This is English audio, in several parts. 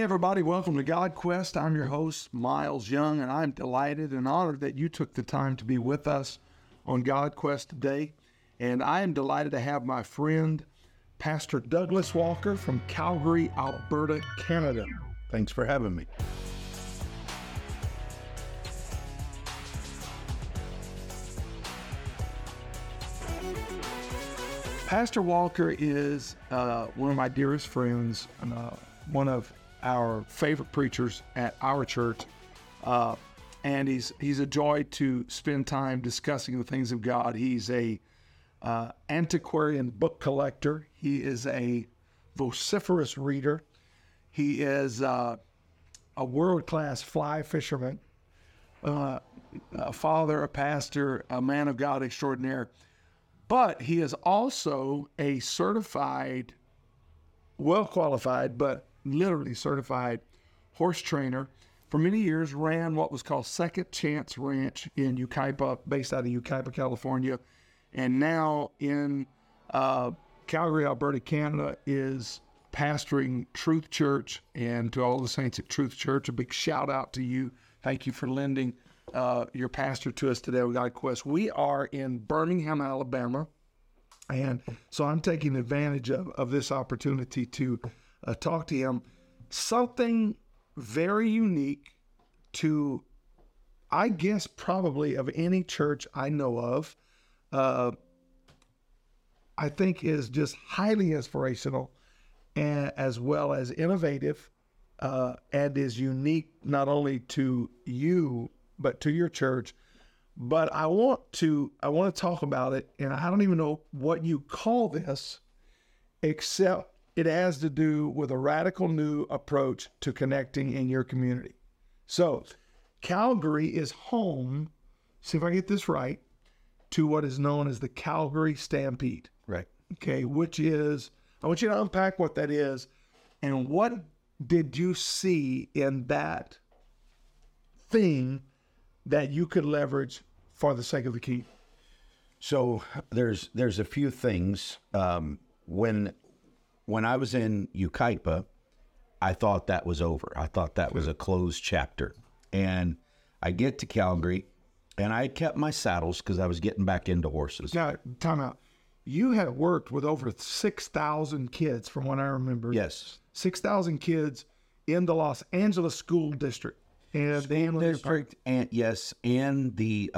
Hey everybody, welcome to GodQuest. I'm your host, Myles Young, and I'm delighted and honored that you took the time to be with us on GodQuest today. And I am delighted to have my friend, Pastor Douglas Walker from Calgary, Alberta, Canada. Thanks for having me. Pastor Walker is one of my dearest friends and one of our favorite preachers at our church. And he's a joy to spend time discussing the things of God. He's a antiquarian book collector. He is a vociferous reader. He is a world-class fly fisherman, a father, a pastor, a man of God extraordinaire. But he is also a certified, well-qualified, but literally certified horse trainer. For many years, ran what was called Second Chance Ranch in Yucaipa, based out of Yucaipa, California. And now in Calgary, Alberta, Canada, is pastoring Truth Church. And to all the saints at Truth Church, a big shout out to you. Thank you for lending your pastor to us today. We got a quest. We are in Birmingham, Alabama. And so I'm taking advantage of this opportunity to talk to him. Something very unique to, I guess, probably of any church I know of, I think is just highly inspirational and as well as innovative, and is unique not only to you, but to your church. But I want to talk about it, and I don't even know what you call this, except it has to do with a radical new approach to connecting in your community. So Calgary is home, see if I get this right, to what is known as the Calgary Stampede. Right. Okay, which is, I want you to unpack what that is, and what did you see in that thing that you could leverage for the sake of the key? So there's a few things. When I was in Yucaipa, I thought that was over. I thought that was a closed chapter. And I get to Calgary, and I kept my saddles because I was getting back into horses. Now, time out. You had worked with over 6,000 kids, from what I remember. Yes. 6,000 kids in the Los Angeles School District. And the district, and yes, and the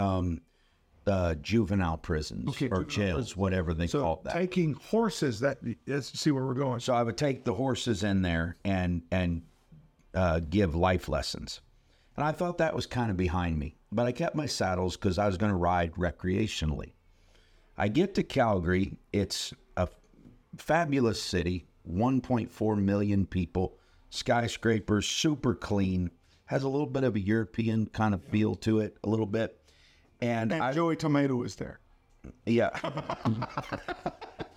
juvenile prisons, okay, or jails, whatever they call that. Taking horses, let's see where we're going. So I would take the horses in there and give life lessons. And I thought that was kind of behind me, but I kept my saddles because I was going to ride recreationally. I get to Calgary. It's a fabulous city, 1.4 million people, skyscrapers, super clean. Has a little bit of a European kind of feel to it, a little bit. And Joey Tomato is there. Yeah.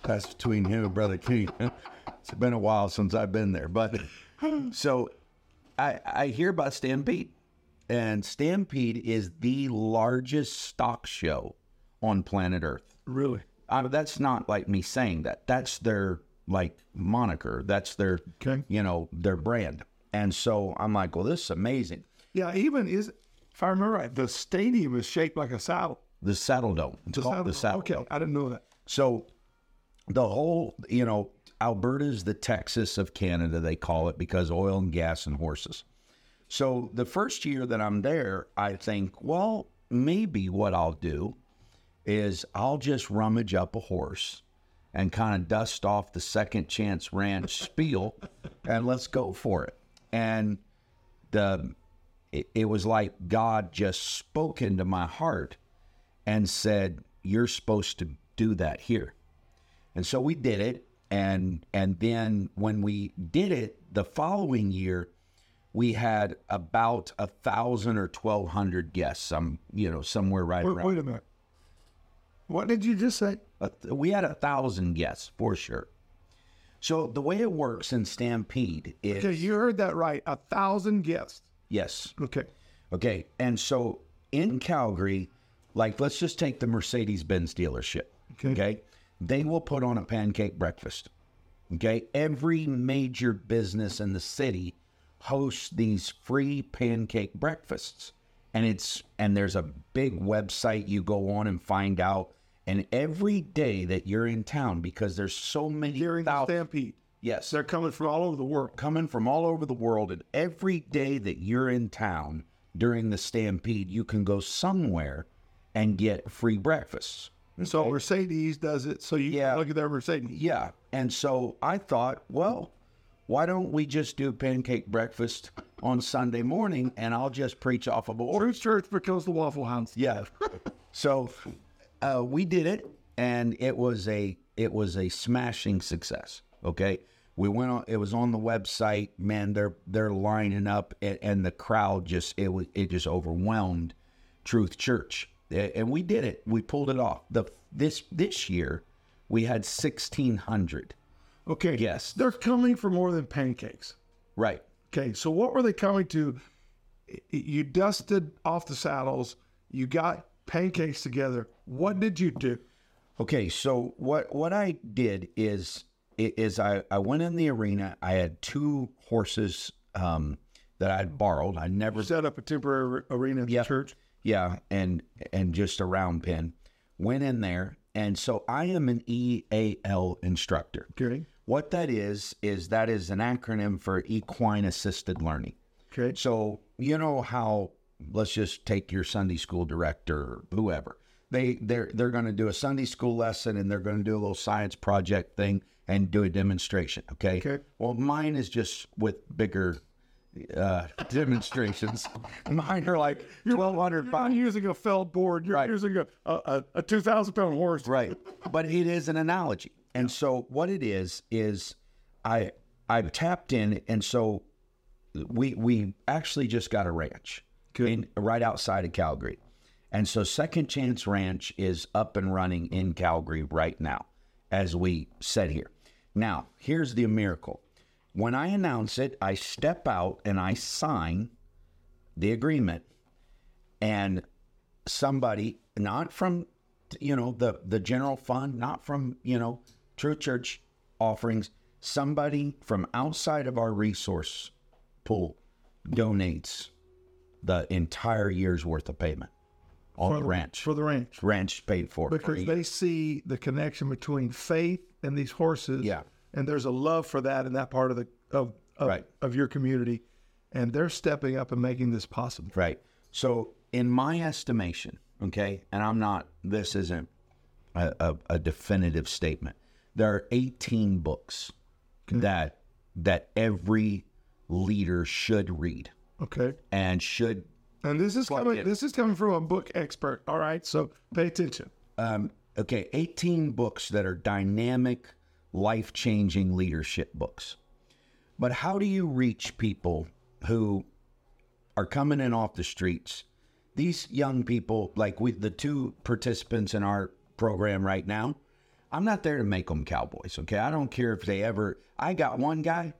That's between him and Brother King. It's been a while since I've been there. But so I hear about Stampede. And Stampede is the largest stock show on planet Earth. Really? That's not like me saying that. That's their, like, moniker. That's their, their brand. And so I'm like, well, this is amazing. Yeah, if I remember right, the stadium is shaped like a saddle. The saddle dome. It's called the saddle dome. Okay, I didn't know that. So the whole, Alberta's the Texas of Canada, they call it, because oil and gas and horses. So the first year that I'm there, I think, well, maybe what I'll do is I'll just rummage up a horse and kind of dust off the Second Chance Ranch spiel, and let's go for it. And it was like God just spoke into my heart and said, you're supposed to do that here. And so we did it. And then when we did it the following year, we had about 1,000 or 1,200 guests. Somewhere around. Wait a minute. What did you just say? We had 1,000 guests for sure. So the way it works in Stampede is... Okay, you heard that right. 1,000 guests. Yes. Okay. And so in Calgary, like, let's just take the Mercedes-Benz dealership. Okay. They will put on a pancake breakfast. Okay. Every major business in the city hosts these free pancake breakfasts. And there's a big website you go on and find out. And every day that you're in town, because there's so many. During the Stampede. Yes. They're coming from all over the world. Coming from all over the world. And every day that you're in town during the Stampede, you can go somewhere and get free breakfasts. And so Mercedes does it. So you can look at their Mercedes. Yeah. And so I thought, well, why don't we just do pancake breakfast on Sunday morning, and I'll just preach off of a Truth Church because the Waffle Hounds. Yeah. So we did it, and it was a smashing success. Okay. We went on, it was on the website, man, they're lining up, and the crowd just overwhelmed Truth Church. And we did it. We pulled it off. This year we had 1,600. Okay. Yes. They're coming for more than pancakes. Right. Okay. So what were they coming to? You dusted off the saddles. You got pancakes together. What did you do? Okay. So what I did is I went in the arena. I had two horses that I'd borrowed. I never set up a temporary arena at the church. Yeah, and just a round pen. Went in there, and so I am an EAL instructor. Okay. What that is an acronym for equine assisted learning. Okay. So you know how, let's just take your Sunday school director or whoever. They're going to do a Sunday school lesson, and they're going to do a little science project thing and do a demonstration. Okay. Okay. Well, mine is just with bigger demonstrations. Mine are like 1,200 pounds. You're using a felled board. You're using a 2,000-pound horse. Right. But it is an analogy. And so what it is I've tapped in, and so we actually just got a ranch right outside of Calgary. And so Second Chance Ranch is up and running in Calgary right now as we sit here. Now, here's the miracle. When I announce it, I step out and I sign the agreement, and somebody, not from, the general fund, not from, Truth Church offerings, somebody from outside of our resource pool donates the entire year's worth of payment on the ranch. For the ranch. Ranch paid for. Because they see the connection between faith and these horses. Yeah. And there's a love for that in that part of of your community, and they're stepping up and making this possible. Right. So, in my estimation, okay, and I'm not. This isn't a definitive statement. There are 18 books that every leader should read. Okay. And should. And this is coming. This is coming from a book expert. All right. So pay attention. 18 books that are dynamic, life-changing leadership books. But how do you reach people who are coming in off the streets? These young people, like the two participants in our program right now, I'm not there to make them cowboys, okay? I don't care if they ever... I got one guy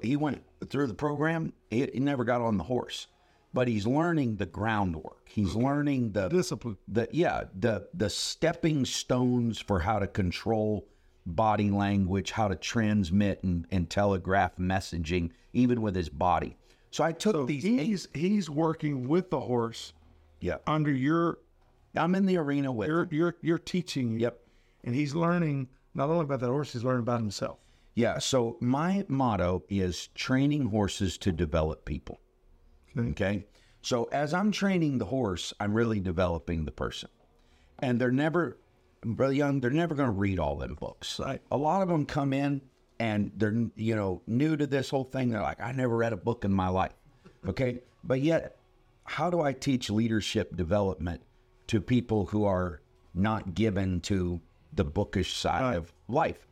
he went through the program, he never got on the horse, but he's learning the groundwork. He's learning the... discipline. The stepping stones for how to control body language, how to transmit and telegraph messaging, even with his body. So I took these. He's working with the horse. Yeah. Under your, I'm in the arena with you're teaching. Yep. And he's learning not only about that horse, he's learning about himself. Yeah. So my motto is training horses to develop people. Okay. So as I'm training the horse, I'm really developing the person, and Brother Young, they're never going to read all them books. Right. A lot of them come in and they're, new to this whole thing. They're like, I never read a book in my life. Okay. But yet, how do I teach leadership development to people who are not given to the bookish side of life?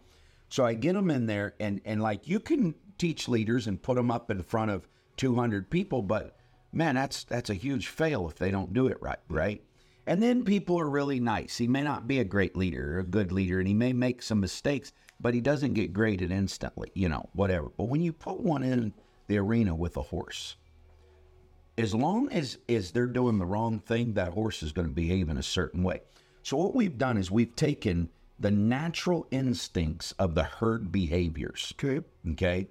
So I get them in there and like you can teach leaders and put them up in front of 200 people, but man, that's a huge fail if they don't do it right. Right. And then people are really nice. He may not be a great leader or a good leader, and he may make some mistakes, but he doesn't get graded instantly, whatever. But when you put one in the arena with a horse, as long as they're doing the wrong thing, that horse is going to behave in a certain way. So what we've done is we've taken the natural instincts of the herd behaviors, okay,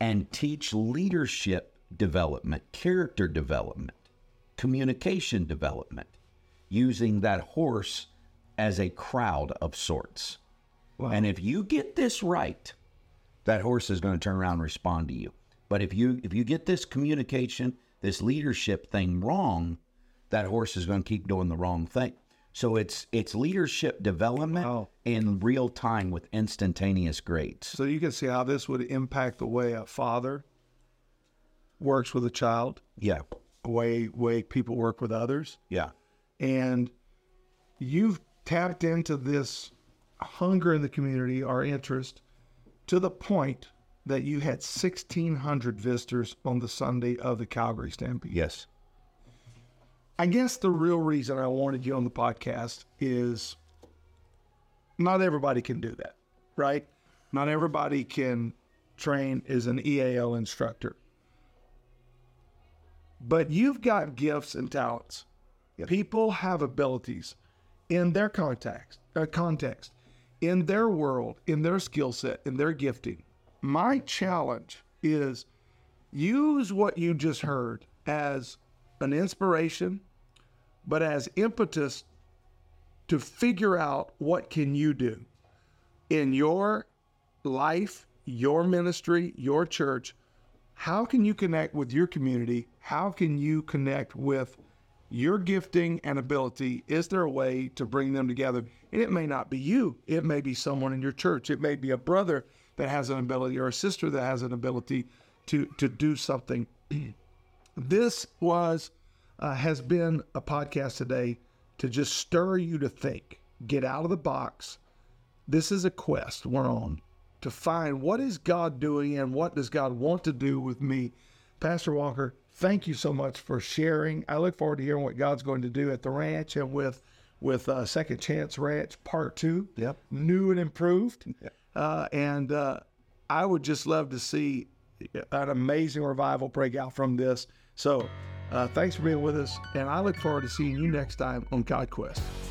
and teach leadership development, character development, communication development, using that horse as a crowd of sorts. Wow. And if you get this right, that horse is going to turn around and respond to you. But if you get this communication, this leadership thing wrong, that horse is going to keep doing the wrong thing. So it's leadership development in real time with instantaneous grades. So you can see how this would impact the way a father works with a child. Yeah. The way people work with others. Yeah. And you've tapped into this hunger in the community, our interest, to the point that you had 1,600 visitors on the Sunday of the Calgary Stampede. Yes. I guess the real reason I wanted you on the podcast is not everybody can do that, right? Not everybody can train as an EAL instructor. But you've got gifts and talents. Yes. People have abilities in their context, in their world, in their skill set, in their gifting. My challenge is use what you just heard as an inspiration, but as impetus to figure out what can you do in your life, your ministry, your church. How can you connect with your community? How can you connect with your gifting and ability? Is there a way to bring them together? And it may not be you. It may be someone in your church. It may be a brother that has an ability, or a sister that has an ability to do something. This has been a podcast today to just stir you to think, get out of the box. This is a quest we're on to find what is God doing and what does God want to do with me. Pastor Walker, thank you so much for sharing. I look forward to hearing what God's going to do at the ranch and with Second Chance Ranch Part 2, yep. New and improved. Yep. I would just love to see an amazing revival break out from this. So thanks for being with us, and I look forward to seeing you next time on GodQuest.